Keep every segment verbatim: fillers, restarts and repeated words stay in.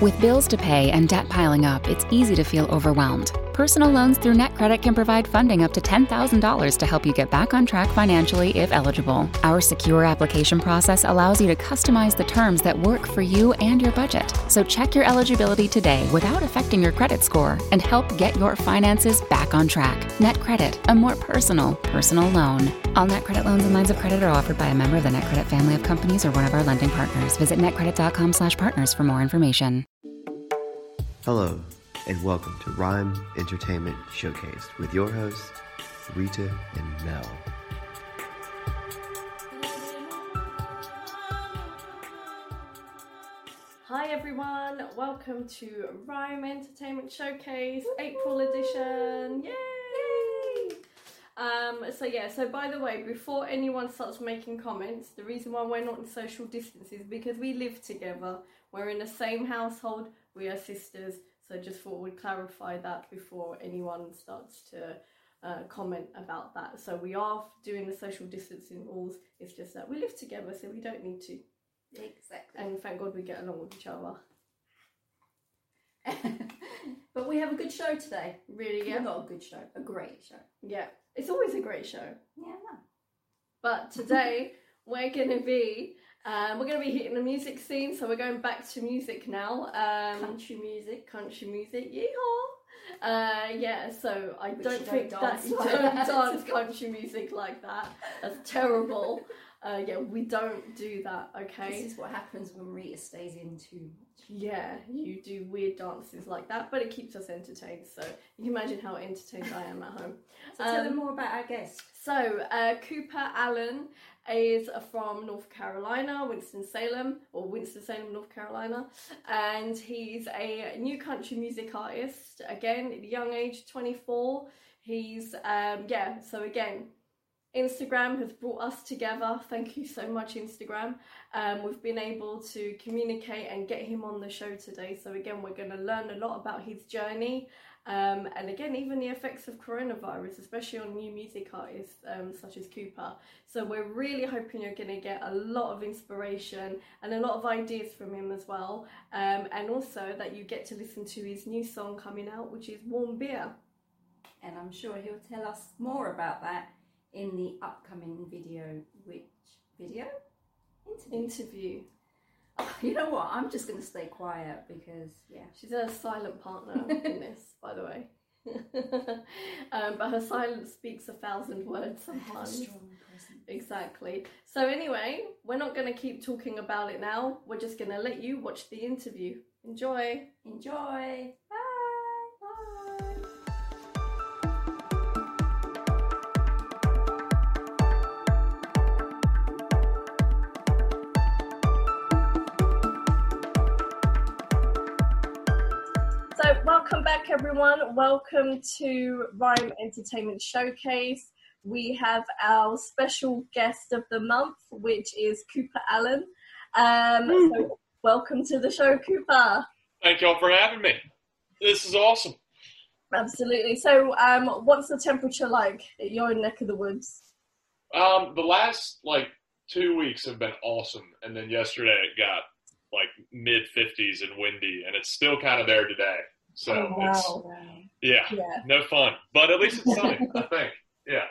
With bills to pay and debt piling up, it's easy to feel overwhelmed. Personal loans through NetCredit can provide funding up to ten thousand dollars to help you get back on track financially if eligible. Our secure application process allows you to customize the terms that work for you and your budget. So check your eligibility today without affecting your credit score and help get your finances back on track. NetCredit, a more personal, personal loan. All NetCredit loans and lines of credit are offered by a member of the NetCredit family of companies or one of our lending partners. Visit netcredit.com slash partners for more information. Hello, and welcome to Rhyme Entertainment Showcase with your hosts, Rita and Mel. Hi everyone, welcome to Rhyme Entertainment Showcase, Woo-hoo! April edition, yay! Um, so yeah, so by the way, before anyone starts making comments, the reason why we're not in social distance is because we live together, we're in the same household, we are sisters. So just thought we'd clarify that before anyone starts to uh, comment about that. So we are doing the social distancing rules. It's just that we live together, so we don't need to. Exactly. And thank God we get along with each other. But we have a good show today. Really, yeah. We've got a good show. A great show. Yeah. It's always a great show. Yeah, I know. But today we're going to be... Um, we're going to be hitting the music scene, so we're going back to music now. Um, country music. Country music, yeehaw! Uh, yeah, so I Which don't think don't that you like don't that. dance country music like that. That's terrible. uh, yeah, we don't do that, okay? This is what happens when Rita stays in too much. Yeah, you do weird dances like that, but it keeps us entertained, so you can imagine how entertained I am at home. So um, tell them more about our guest. So, uh, Cooper Alan is from North Carolina, Winston-Salem, or Winston-Salem, North Carolina, and he's a new country music artist, again, at the young age, twenty-four. He's, um, yeah, so again, Instagram has brought us together. Thank you so much, Instagram. Um, we've been able to communicate and get him on the show today, so again, we're going to learn a lot about his journey. Um, and again, even the effects of coronavirus, especially on new music artists um, such as Cooper. So we're really hoping you're going to get a lot of inspiration and a lot of ideas from him as well. Um, and also that you get to listen to his new song coming out, which is Warm Beer. And I'm sure he'll tell us more about that in the upcoming video, which video? Interview. Interview. You know what? I'm just going to stay quiet because, yeah. She's a silent partner in this, by the way. um, but her silence speaks a thousand words sometimes. Exactly. So anyway, we're not going to keep talking about it now. We're just going to let you watch the interview. Enjoy. Enjoy. So welcome back everyone, welcome to Rhyme Entertainment Showcase. We have our special guest of the month, which is Cooper Alan. Um, so welcome to the show, Cooper. Thank y'all for having me. This is awesome. Absolutely. So um, what's the temperature like at your neck of the woods? Um, the last like two weeks have been awesome, and then yesterday it got like mid fifties and windy, and it's still kind of there today. So oh, wow. it's wow. Yeah, yeah, no fun. But at least it's sunny, I think. Yeah,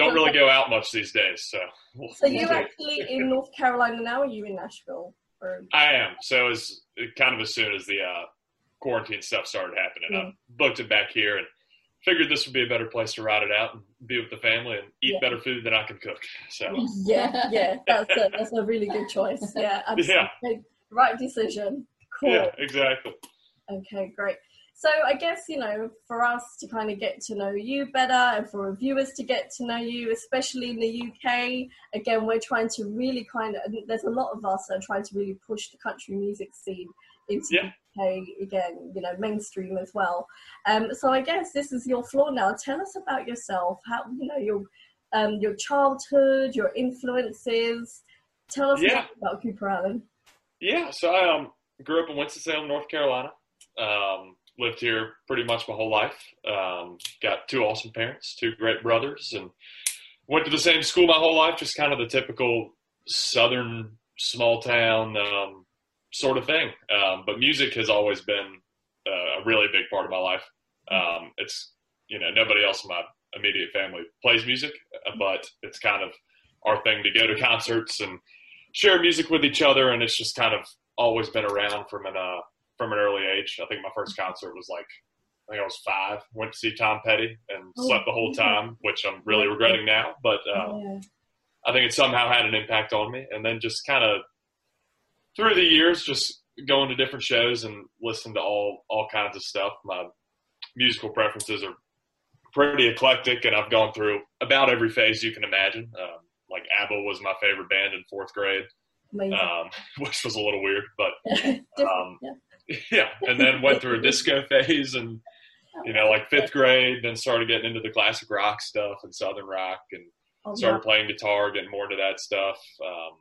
don't really go out much these days. So we'll, so you're we'll actually in North Carolina now, or are you in Nashville? Or... I am. So as kind of as soon as the uh, quarantine stuff started happening, mm. I booked it back here and figured this would be a better place to ride it out and be with the family and eat yeah. better food than I can cook. So yeah, yeah, that's a, that's a really good choice. Yeah, absolutely. Yeah. Right decision. Cool. Yeah, exactly. Okay, great. So I guess, you know, for us to kind of get to know you better and for viewers to get to know you, especially in the U K, again, we're trying to really kind of, there's a lot of us that are trying to really push the country music scene into yeah. the U K, again, you know, mainstream as well. Um, so I guess this is your floor now. Tell us about yourself, how, you know, your um, your childhood, your influences. Tell us yeah. about Cooper Alan. Yeah, so I um, grew up in Winston-Salem, North Carolina. Um, lived here pretty much my whole life. Um, got two awesome parents, two great brothers, and went to the same school my whole life, just kind of the typical southern small town um, sort of thing. Um, but music has always been uh, a really big part of my life. Um, it's, you know, nobody else in my immediate family plays music, but it's kind of our thing to go to concerts and share music with each other. And it's just kind of always been around from an, uh, from an early age. I think my first concert was like, I think I was five, went to see Tom Petty and oh, slept the whole yeah. time, which I'm really regretting now, but um, yeah. I think it somehow had an impact on me. And then just kind of through the years, just going to different shows and listening to all, all kinds of stuff. My musical preferences are pretty eclectic, and I've gone through about every phase you can imagine. Um, like ABBA was my favorite band in fourth grade, um, which was a little weird, but um, yeah. yeah. And then went through a disco phase and, you know, like fifth grade, then started getting into the classic rock stuff and Southern rock and oh, started yeah. playing guitar, getting more into that stuff. Um,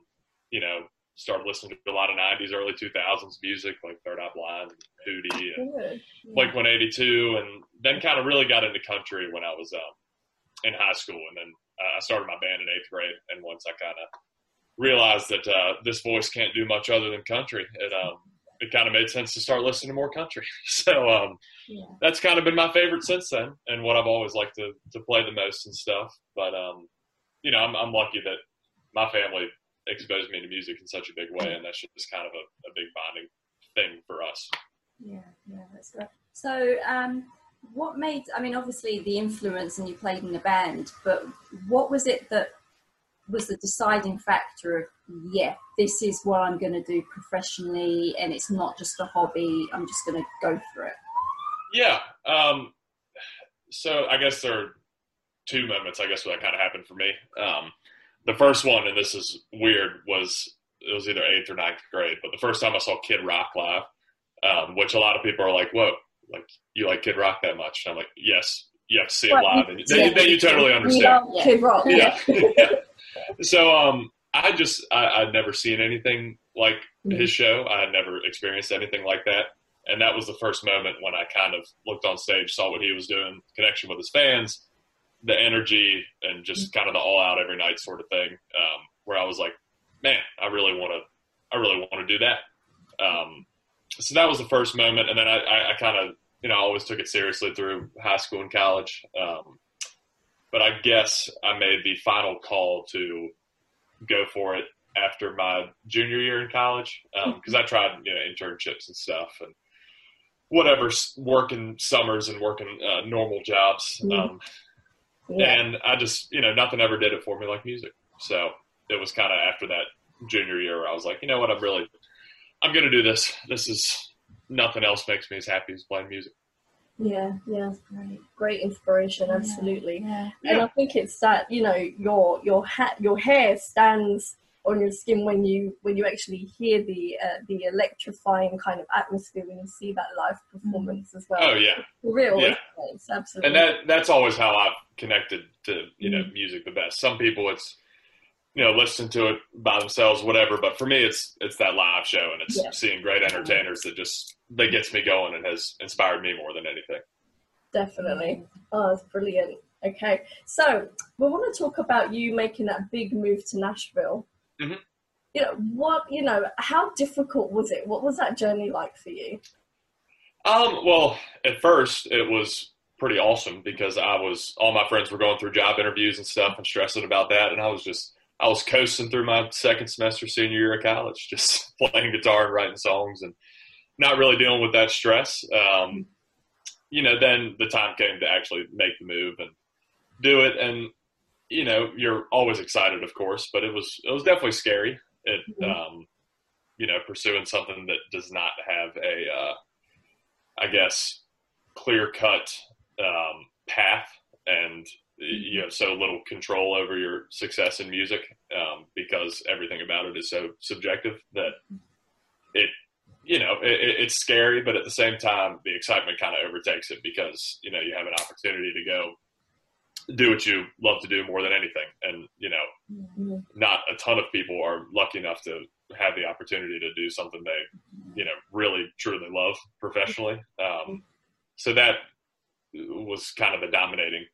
you know, started listening to a lot of nineties, early two thousands music, like Third Eye Blind, and Hootie, and yeah. Blink one eighty-two, and then kind of really got into country when I was um, in high school. And then uh, I started my band in eighth grade, and once I kind of realized that uh, this voice can't do much other than country, it um, it kind of made sense to start listening to more country. So um, yeah. that's kind of been my favorite since then, and what I've always liked to, to play the most and stuff. But, um, you know, I'm, I'm lucky that my family – exposed me to music in such a big way, and that's just kind of a, a big bonding thing for us. Yeah, yeah, that's great. So, um, what made, I mean, obviously the influence, and you played in a band, but what was it that was the deciding factor of, yeah, this is what I'm going to do professionally, and it's not just a hobby, I'm just going to go for it? Yeah, um, so I guess there are two moments, I guess, that kind of happened for me. Um, The first one, and this is weird, was it was either eighth or ninth grade, but the first time I saw Kid Rock live, um, which a lot of people are like, whoa, like, you like Kid Rock that much? And I'm like, yes, you have to see it live. And then, then you totally understand. Yeah. Kid Rock. Yeah. yeah. So um, I just, I, I'd never seen anything like mm-hmm. his show. I had never experienced anything like that. And that was the first moment when I kind of looked on stage, saw what he was doing, connection with his fans, the energy, and just kind of the all out every night sort of thing, um, where I was like, man, I really want to, I really want to do that. Um, so that was the first moment. And then I, I, I kind of, you know, I always took it seriously through high school and college. Um, but I guess I made the final call to go for it after my junior year in college. Um, cause I tried, you know, internships and stuff and whatever, working summers and working uh, normal jobs. Um, yeah. Yeah. And I just, you know, nothing ever did it for me like music. So it was kind of after that junior year where I was like, you know what, I'm really, I'm going to do this. This is, nothing else makes me as happy as playing music. Yeah, yeah, great, great inspiration, yeah. absolutely. Yeah. And yeah. I think it's that, you know, your your hat, your hair stands on your skin when you when you actually hear the uh, the electrifying kind of atmosphere when you see that live performance as well. Oh yeah, it's real. Yeah. It's absolutely. And that that's always how I've connected to you know mm. music the best. Some people it's you know listen to it by themselves, whatever. But for me, it's it's that live show, and it's yeah. seeing great entertainers that just that gets me going and has inspired me more than anything. Definitely. Oh, that's brilliant. Okay, so we want to talk about you making that big move to Nashville. Mm-hmm. You know what? You know how difficult was it? What was that journey like for you? Um, well, at first it was pretty awesome because I was all my friends were going through job interviews and stuff and stressing about that, and I was just I was coasting through my second semester senior year of college, just playing guitar and writing songs and not really dealing with that stress. Um, you know, then the time came to actually make the move and do it, and. You know, you're always excited, of course, but it was it was definitely scary. It, um, you know, pursuing something that does not have a, uh, I guess, clear cut um, path, and you have so little control over your success in music um, because everything about it is so subjective that it, you know, it, it's scary. But at the same time, the excitement kind of overtakes it because you know you have an opportunity to go. Do what you love to do more than anything. And, you know, mm-hmm. not a ton of people are lucky enough to have the opportunity to do something they, you know, really truly love professionally. Um, so that was kind of the dominating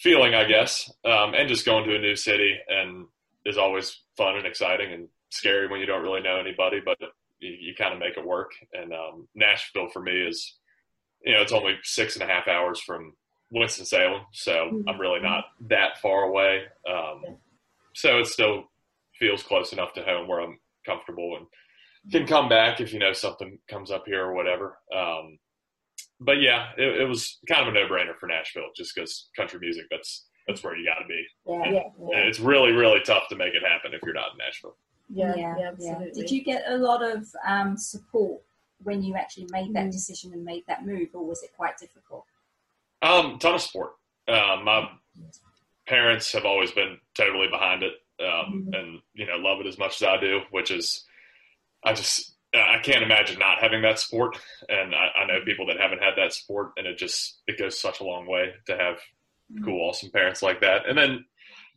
feeling, I guess. Um, and just going to a new city and is always fun and exciting and scary when you don't really know anybody, but you, you you kind of make it work. And um, Nashville for me is, you know, it's only six and a half hours from Winston-Salem, so mm-hmm. I'm really not that far away. Um, so it still feels close enough to home where I'm comfortable and can come back if, you know, something comes up here or whatever. Um, but yeah, it, it was kind of a no-brainer for Nashville just because country music, that's that's where you got to be. Yeah, and, yeah, yeah. And it's really, really tough to make it happen if you're not in Nashville. Yeah, yeah, yeah, absolutely. Did you get a lot of um, support when you actually made that mm. decision and made that move, or was it quite difficult? Um, ton of support. Uh, my parents have always been totally behind it, um, mm-hmm. and, you know, love it as much as I do, which is, I just, I can't imagine not having that support. And I, I know people that haven't had that support, and it just, it goes such a long way to have mm-hmm. cool, awesome parents like that. And then,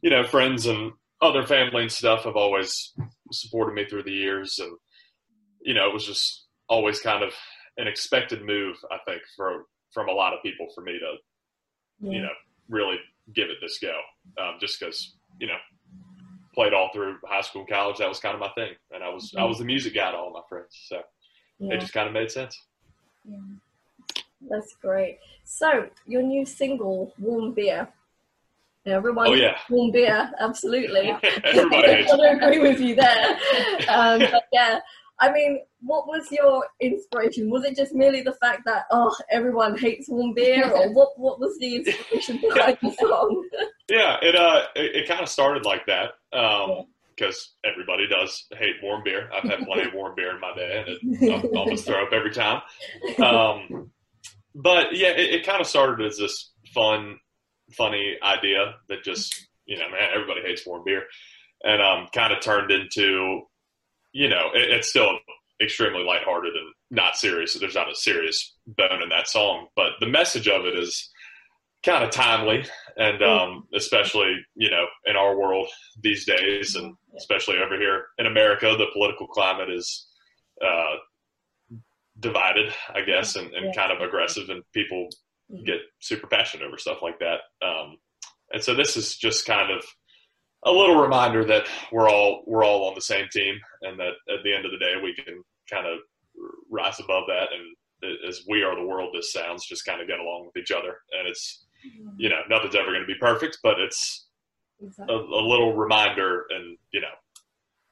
you know, friends and other family and stuff have always supported me through the years. And, you know, it was just always kind of an expected move, I think, for from a lot of people for me to, yeah. you know, really give it this go. Um, just because, you know, played all through high school and college. That was kind of my thing. And I was, mm-hmm. I was the music guy to all my friends. So yeah. it just kind of made sense. Yeah. That's great. So your new single, Warm Beer. Everyone, oh, yeah. warm beer. Absolutely. Everybody hates it. I agree with you there. Um, but yeah. I mean, what was your inspiration? Was it just merely the fact that, oh, everyone hates warm beer, or what, what was the inspiration behind yeah. the song? Yeah, it uh, it, it kind of started like that, um, because yeah. everybody does hate warm beer. I've had plenty of warm beer in my day, and it, I almost throw up every time. Um, but yeah, it, it kind of started as this fun, funny idea that just, you know, man, everybody hates warm beer, and um, kind of turned into, you know, it, it's still extremely lighthearted and not serious. There's not a serious bone in that song, but the message of it is kind of timely. And um, especially, you know, in our world these days, and especially over here in America, the political climate is uh, divided, I guess, and, and kind of aggressive, and people get super passionate over stuff like that. Um, and so this is just kind of a little reminder that we're all we're all on the same team, and that at the end of the day, we can kind of rise above that. And as we are the world, this sounds, just kind of get along with each other. And it's, you know, nothing's ever going to be perfect, but it's exactly. a, a little reminder, and, you know,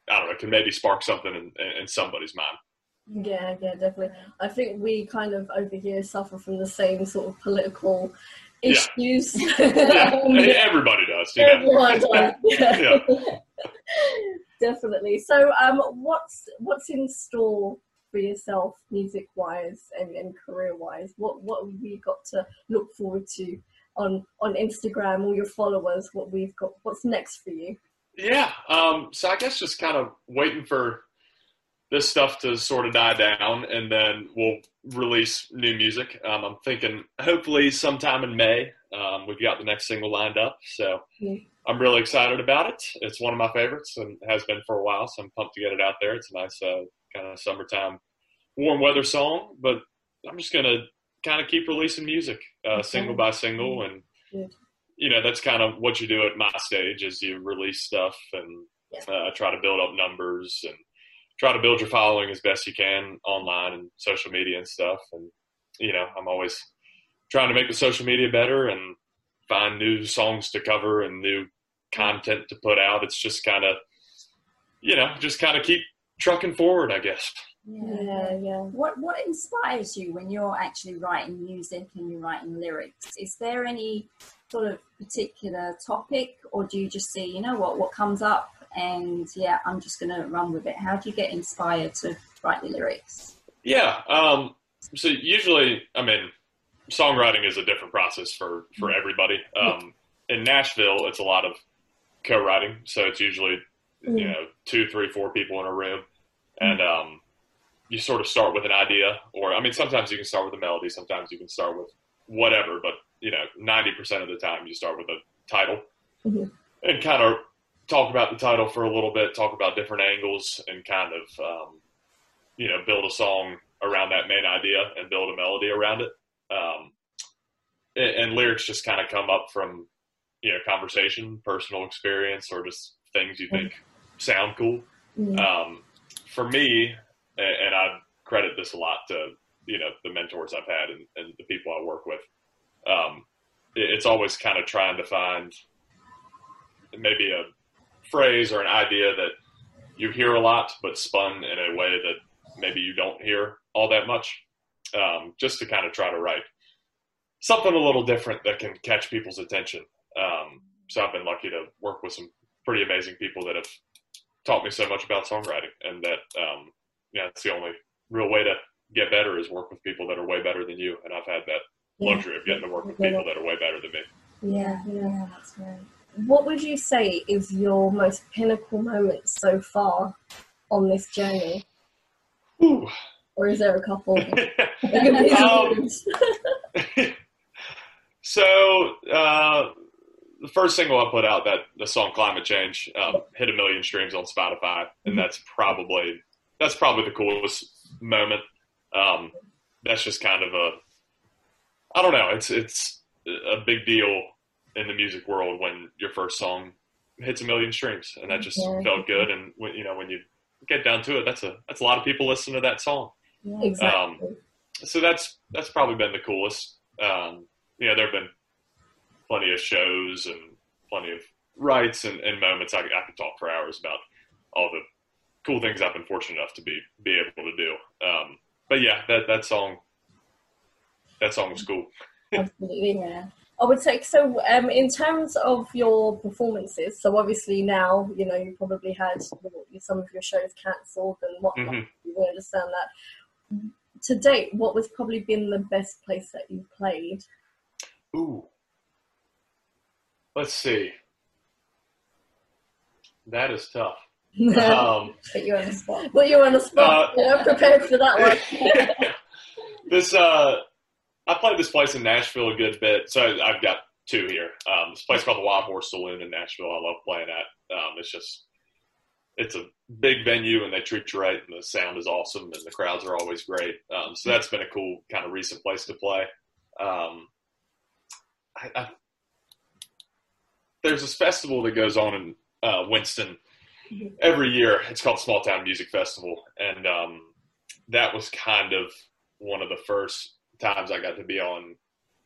I don't know, can maybe spark something in, in somebody's mind. Yeah, yeah, definitely. I think we kind of over here suffer from the same sort of political issues. Yeah. Yeah. Everybody does. You Everyone know. Does. Yeah. Yeah. Definitely. So, um, what's what's in store for yourself, music-wise and, and career-wise? What what have we got to look forward to on on Instagram? All your followers, what we've got, what's next for you? Yeah. Um. So I guess just kind of waiting for this stuff to sort of die down, and then we'll release new music. Um, I'm thinking hopefully sometime in May. Um, we've got the next single lined up, so yeah. I'm really excited about it. It's one of my favorites and has been for a while, so I'm pumped to get it out there. It's a nice uh, kind of summertime warm weather song, but I'm just going to kind of keep releasing music uh, okay. single by single. And, yeah. you know, that's kind of what you do at my stage, is you release stuff and yeah. uh, try to build up numbers and try to build your following as best you can online and social media and stuff. And, you know, I'm always trying to make the social media better and find new songs to cover and new content to put out. It's just kind of, you know, just kind of keep trucking forward, I guess. Yeah, yeah. What, what inspires you when you're actually writing music and you're writing lyrics? Is there any sort of particular topic, or do you just see, you know what, what comes up? And yeah, I'm just going to run with it. How do you get inspired to write your lyrics? Yeah. Um, so usually, I mean, songwriting is a different process for, for everybody. Um, in Nashville, it's a lot of co-writing. So it's usually, you know, two, three, four people in a room. And um, you sort of start with an idea, or, I mean, sometimes you can start with a melody. Sometimes you can start with whatever, but, you know, ninety percent of the time you start with a title mm-hmm. and kind of talk about the title for a little bit, talk about different angles, and kind of, um, you know, build a song around that main idea and build a melody around it. Um, and, and lyrics just kind of come up from, you know, conversation, personal experience, or just things you think sound cool. Um, for me, And, and I credit this a lot to, you know, the mentors I've had and, and the people I work with. Um, it, it's always kind of trying to find maybe a phrase or an idea that you hear a lot, but spun in a way that maybe you don't hear all that much, um, just to kind of try to write something a little different that can catch people's attention. Um, so I've been lucky to work with some pretty amazing people that have taught me so much about songwriting, and that, um, yeah, it's the only real way to get better is work with people that are way better than you. And I've had that luxury yeah, of getting to work with people it. that are way better than me. Yeah, yeah, that's right. What would you say is your most pinnacle moment so far on this journey? Ooh. Or is there a couple? um, so uh, the first single I put out, that the song Climate Change, um, hit a million streams on Spotify. And that's probably, that's probably the coolest moment. Um, that's just kind of a, I don't know. It's, it's a big deal in the music world when your first song hits a million streams, and that just yeah. felt good. And when, you know, when you get down to it, that's a, that's a lot of people listen to that song. Yeah, exactly. Um, so that's, that's probably been the coolest. Um, you know, there've been plenty of shows and plenty of rights and, and moments. I, I could talk for hours about all the cool things I've been fortunate enough to be, be able to do. Um, but yeah, that, that song, that song was cool. Absolutely. Yeah. I would say, so um, in terms of your performances, so obviously now, you know, you probably had some of your shows cancelled and whatnot, mm-hmm. you can understand that. To date, what was probably been the best place that you played? Ooh, let's see. That is tough. um, Put you on the spot. Put you on the spot. Uh, you know, prepared for that one. this, uh... I played this place in Nashville a good bit. So I've got two here. Um, this place called the Wild Horse Saloon in Nashville. I love playing at. Um, it's just, it's a big venue and they treat you right. And the sound is awesome and the crowds are always great. Um, so that's been a cool kind of recent place to play. Um, I, I, there's this festival that goes on in uh, Winston every year. It's called Small Town Music Festival. And um, that was kind of one of the first times I got to be on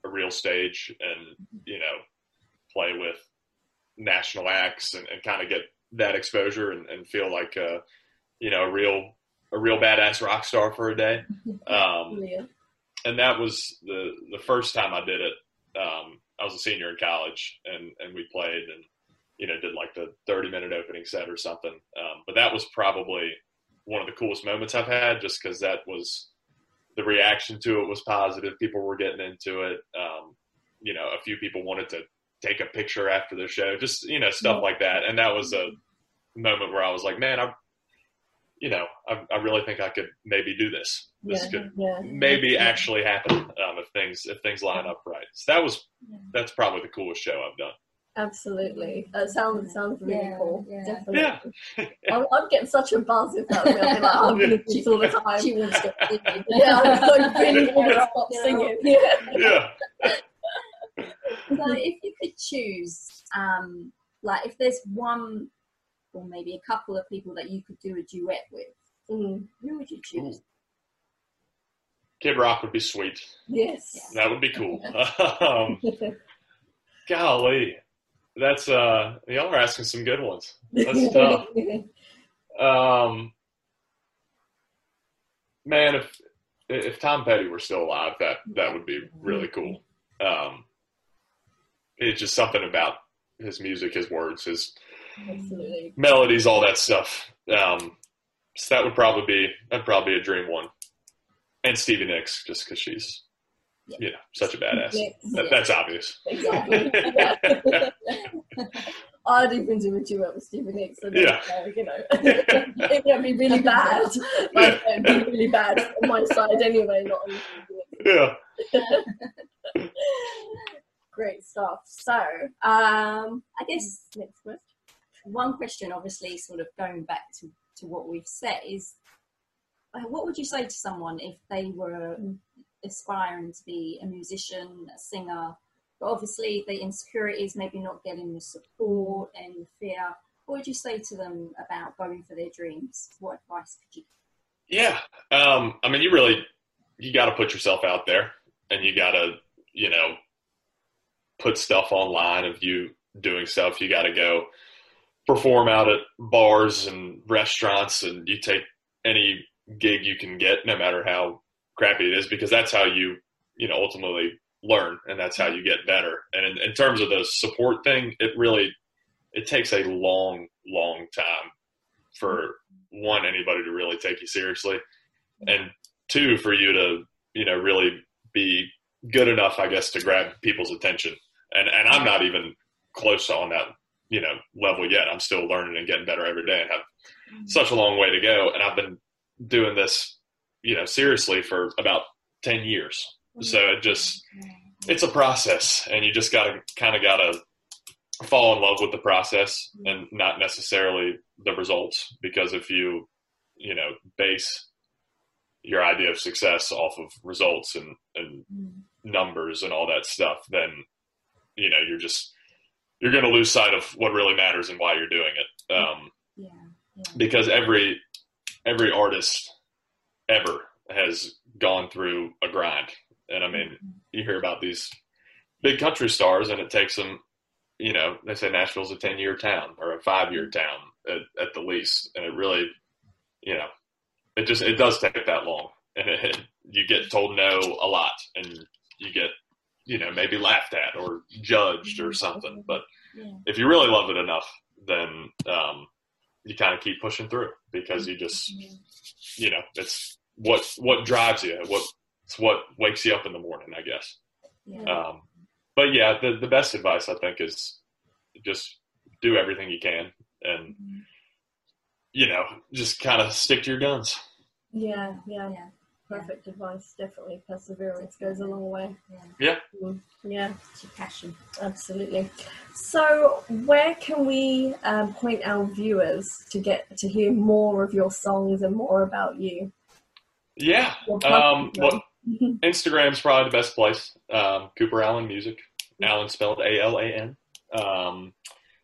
a real stage and, you know, play with national acts and, and kind of get that exposure and, and feel like a, you know, a real, a real badass rock star for a day. Um, yeah. And that was the, the first time I did it. Um, I was a senior in college and, and we played and, you know, did like the thirty minute opening set or something. Um, but that was probably one of the coolest moments I've had, just because that was, the reaction to it was positive. People were getting into it. Um, you know, a few people wanted to take a picture after the show, just, you know, stuff like that. And that was a moment where I was like, man, I, you know, I, I really think I could maybe do this. This yeah, could yeah. maybe yeah. actually happen um, if things, if things line up right. So that was, yeah. that's probably the coolest show I've done. Absolutely. That sounds sounds really yeah, cool. Yeah. Definitely. Yeah. I'm, I'm getting such a buzz if that would like, oh, I'm going to do this all the time. She wants to stop singing. Yeah, I'm so pretty want to stop singing. Yeah. So if you could choose, um, like if there's one or maybe a couple of people that you could do a duet with, mm, who would you choose? Ooh. Kid Rock would be sweet. Yes. Yeah. That would be cool. um, golly. That's, uh, y'all are asking some good ones. That's tough. Um, man, if, if Tom Petty were still alive, that, that would be really cool. Um, it's just something about his music, his words, his Absolutely. melodies, all that stuff. Um, so that would probably be, that'd probably be a dream one. And Stevie Nicks, just cause she's, yeah, you know, such a badass. Yes, that, yes. That's obvious. Exactly. Yeah. I'd even do a duet with Stevie Nicks. So yeah. Like, you know, it would be really bad. Yeah. It would be really bad on my side anyway. Not on yeah. Great stuff. So, um, I guess next question. One question, obviously, sort of going back to, to what we've said, is uh, what would you say to someone if they were aspiring to be a musician, a singer, but obviously the insecurities, maybe not getting the support and the fear? What would you say to them about going for their dreams? What advice could you Yeah. Um, I mean, you really, you got to put yourself out there, and you got to, you know, put stuff online of you doing stuff. You got to go perform out at bars and restaurants, and you take any gig you can get, no matter how crappy it is, because that's how you, you know, ultimately learn, and that's how you get better. And in, in terms of the support thing, it really, it takes a long, long time for one, anybody to really take you seriously, and two, for you to, you know, really be good enough, I guess, to grab people's attention. And and I'm not even close on that, you know, level yet. I'm still learning and getting better every day, and have mm-hmm. such a long way to go. And I've been doing this, you know, seriously for about ten years. So it just, it's a process, and you just gotta kind of gotta fall in love with the process and not necessarily the results. Because if you, you know, base your idea of success off of results and, and numbers and all that stuff, then, you know, you're just, you're going to lose sight of what really matters and why you're doing it. Um, yeah, yeah. Because every, every artist ever has gone through a grind. And I mean, you hear about these big country stars, and it takes them, you know, they say Nashville's a ten year town or a five year town at, at the least. And it really, you know, it just, it does take that long, and it, you get told no a lot, and you get, you know, maybe laughed at or judged or something. But yeah. if you really love it enough, then um, you kind of keep pushing through, because you just, yeah. you know, it's what, what drives you, what, it's what wakes you up in the morning, I guess. Yeah. Um, but yeah, the, the best advice, I think, is just do everything you can, and, mm-hmm. you know, just kind of stick to your guns. Yeah, yeah, yeah. Perfect yeah. advice, definitely. Perseverance goes a long way. Yeah. Yeah. yeah. It's your passion. Absolutely. So where can we um, point our viewers to get to hear more of your songs and more about you? Yeah. Um, well, Instagram's probably the best place. Um, Cooper Alan Music. Alan spelled A L A N. Um,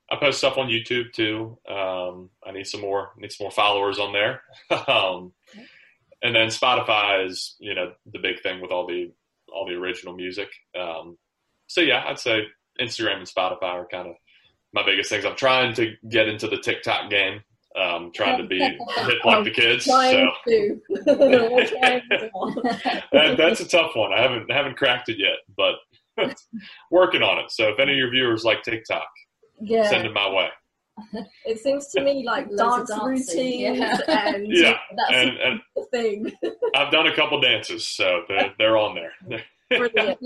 I post stuff on YouTube too. Um, I need some more, need some more followers on there. um, okay. And then Spotify is, you know, the big thing with all the all the original music. Um, so yeah, I'd say Instagram and Spotify are kind of my biggest things. I'm trying to get into the TikTok game. Um, trying to be hip like the kids. So. that, that's a tough one. I haven't haven't cracked it yet, but working on it. So if any of your viewers like TikTok, yeah. send it my way. It seems to me like dance routines yeah. and yeah. that's and, and the thing. I've done a couple dances, so they're, they're on there. Brilliant.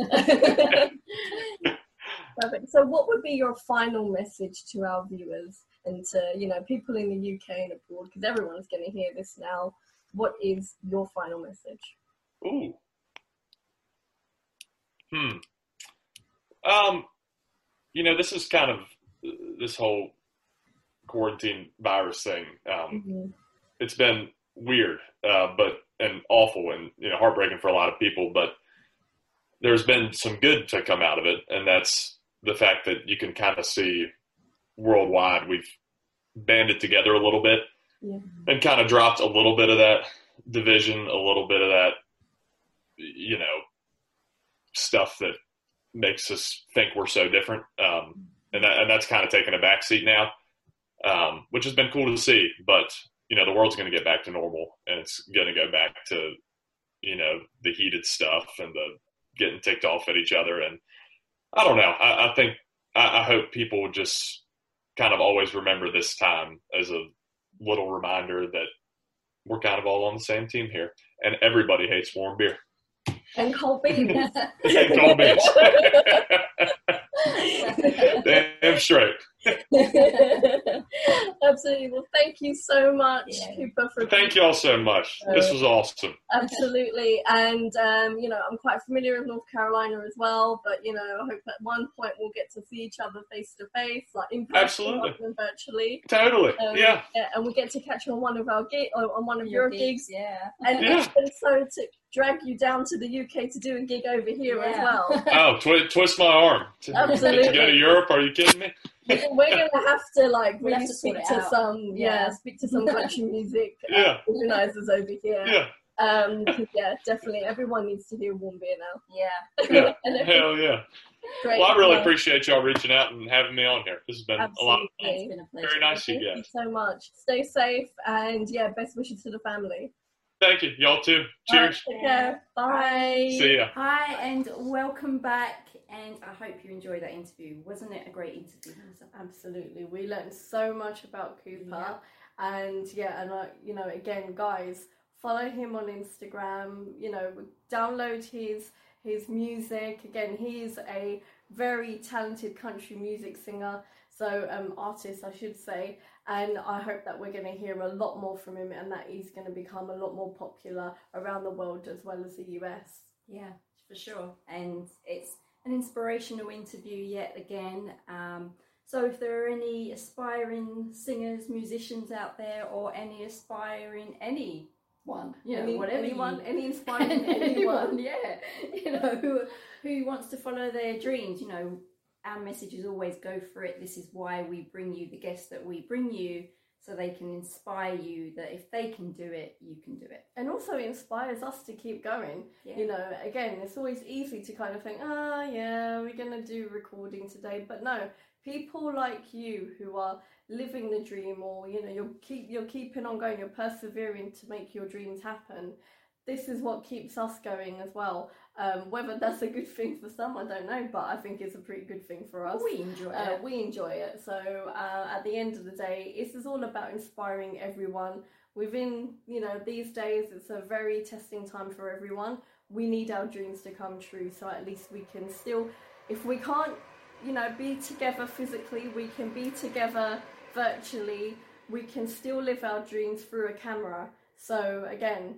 Perfect. So what would be your final message to our viewers and to, you know, people in the U K and abroad, because everyone's going to hear this now? What is your final message? Ooh. Hmm. Um, you know, this is kind of this whole quarantine virus thing. Um, mm-hmm. It's been weird, uh, but, and awful, and, you know, heartbreaking for a lot of people, but there's been some good to come out of it. And that's the fact that you can kind of see worldwide, we've banded together a little bit yeah. and kind of dropped a little bit of that division, a little bit of that, you know, stuff that makes us think we're so different. Um, and, that, and that's kind of taken a backseat now, um, which has been cool to see. But, you know, the world's going to get back to normal, and it's going to go back to, you know, the heated stuff and the getting ticked off at each other. And I don't know. I, I think, I, I hope people just kind of always remember this time as a little reminder that we're kind of all on the same team here, and everybody hates warm beer. And cold beans. and cold beans. Damn straight. Absolutely. Well, thank you so much, yeah. Cooper. For thank you all so much. So, this was awesome. Absolutely. And, um, you know, I'm quite familiar with North Carolina as well, but, you know, I hope at one point we'll get to see each other face to face, like in person. Absolutely. Rather than virtually. Totally. Um, yeah. yeah. And we get to catch you on one of our gigs, on one of your, your gigs. gigs. Yeah. And, yeah. and so to drag you down to the U K to do a gig over here yeah. as well. Oh, twi- twist my arm. Absolutely. To go to Europe, are you kidding me? We're gonna have to like we have to speak to out. some yeah. yeah, speak to some country music yeah. organisers over here. Yeah. Um, yeah, definitely. Everyone needs to hear Warm Beer now. Yeah. yeah. Hell yeah. Great. Well, I really appreciate y'all reaching out and having me on here. This has been Absolutely. a lot of fun. It's been a pleasure. Very nice to you guys. Thank you so much. Stay safe and yeah, best wishes to the family. Thank you. Y'all too. Cheers. Right, yeah. Bye. See ya. Hi and welcome back. And I hope you enjoyed that interview. Wasn't it a great interview? Absolutely. We learned so much about Cooper. Yeah. And yeah, and I, you know, again, guys, follow him on Instagram, you know, download his his music. Again, he is a very talented country music singer, so um, artist, I should say. And I hope that we're going to hear a lot more from him and that he's going to become a lot more popular around the world as well as the U S. Yeah, for sure. And it's an inspirational interview yet again. Um, so if there are any aspiring singers, musicians out there, or any aspiring any One, you know, any, whatever anyone, you, any inspiring anyone, anyone, yeah, you know, who who wants to follow their dreams, you know, our message is always go for it. This is why we bring you the guests that we bring you, so they can inspire you that if they can do it, you can do it, and also inspires us to keep going. Yeah. You know, again, it's always easy to kind of think, oh yeah, we're gonna do recording today, but no, people like you who are living the dream, or you know, you're keep you're keeping on going, you're persevering to make your dreams happen. This is what keeps us going as well. Um, whether that's a good thing for some, I don't know, but I think it's a pretty good thing for us. We enjoy uh, it. We enjoy it. So uh, at the end of the day, this is all about inspiring everyone. Within, you know, these days, it's a very testing time for everyone. We need our dreams to come true, so at least we can still, if we can't, you know, be together physically, we can be together virtually, we can still live our dreams through a camera. So again,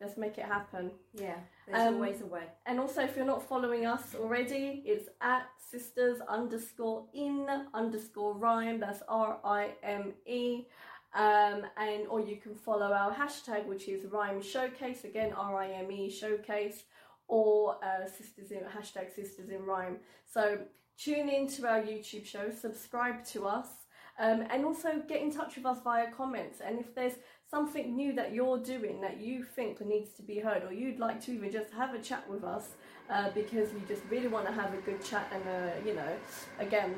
let's make it happen. Yeah, there's um, always a way. And also, if you're not following us already, it's at sisters underscore in underscore rhyme. That's R I M E. Um, and or you can follow our hashtag, which is Rhyme Showcase. Again, R I M E Showcase, or uh, sisters in hashtag sisters in rhyme. So tune in to our YouTube show, subscribe to us. Um, and also get in touch with us via comments, and if there's something new that you're doing that you think needs to be heard, or you'd like to even just have a chat with us uh, because you just really want to have a good chat, and uh, you know, again,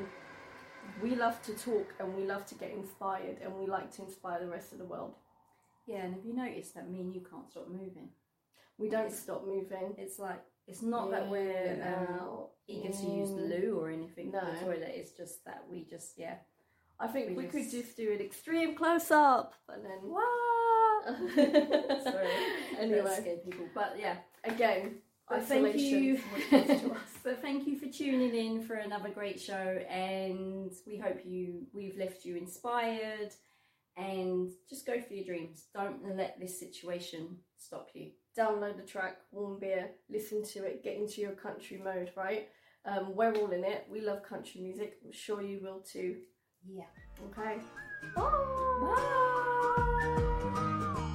we love to talk and we love to get inspired and we like to inspire the rest of the world. Yeah, and have you noticed that me and you can't stop moving? We don't it's, stop moving. It's like, it's not yeah, that we're um, um, eager mm, to use the loo or anything, no. The toilet, it's just that we just, yeah. I think we, we just... could just do an extreme close-up, but then what? Sorry, anyway. Scared people. But yeah, again, I thank you. But thank you for tuning in for another great show, and we hope you we've left you inspired. And just go for your dreams. Don't let this situation stop you. Download the track Warm Beer, listen to it, get into your country mode. Right? Um, we're all in it. We love country music. I'm sure you will too. Yeah. Okay. Bye. Bye.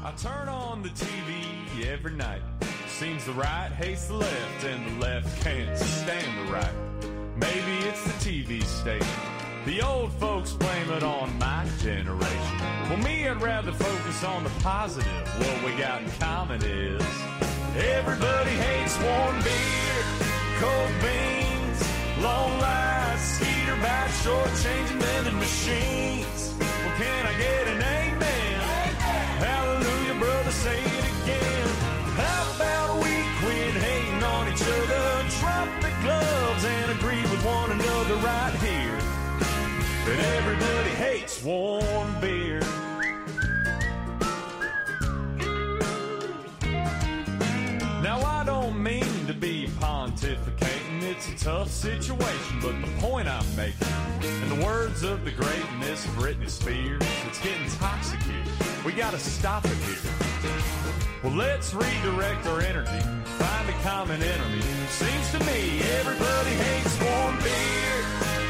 I turn on the T V every night. Seems the right hates the left, and the left can't stand the right. Maybe it's the T V station. The old folks blame it on my generation. Well, me, I'd rather focus on the positive. What we got in common is everybody hates warm beer, cold beans, long lines, skeeter bites, short-changing vending machines. Well, can I get an amen? Amen. Hallelujah, brother, say it again. How about we quit hating on each other, drop the gloves, and agree with one another right here that everybody hates warm beer. Now, I don't mean to be pontificating. It's a tough situation, but the point I'm making, in the words of the great Miss Britney Spears, it's getting toxic here. We gotta stop it here. Well, let's redirect our energy, find a common enemy. Seems to me everybody hates warm beer,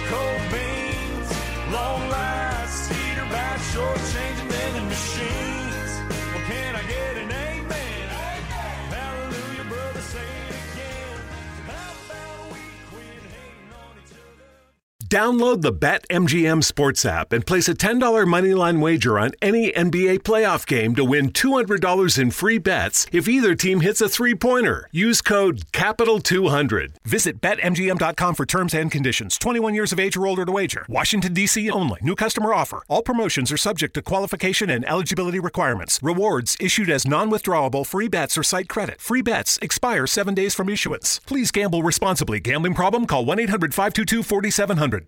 cold beans, long lines, cedar bites, short-changing vending machines. Well, can I get an amen? Hallelujah, brother, say it. Download the BetMGM Sports app and place a ten dollars moneyline wager on any N B A playoff game to win two hundred dollars in free bets if either team hits a three-pointer. Use code capital two hundred. Visit bet M G M dot com for terms and conditions. twenty-one years of age or older to wager. Washington, D C only. New customer offer. All promotions are subject to qualification and eligibility requirements. Rewards issued as non-withdrawable free bets or site credit. Free bets expire seven days from issuance. Please gamble responsibly. Gambling problem? Call one eight hundred five two two four seven zero zero.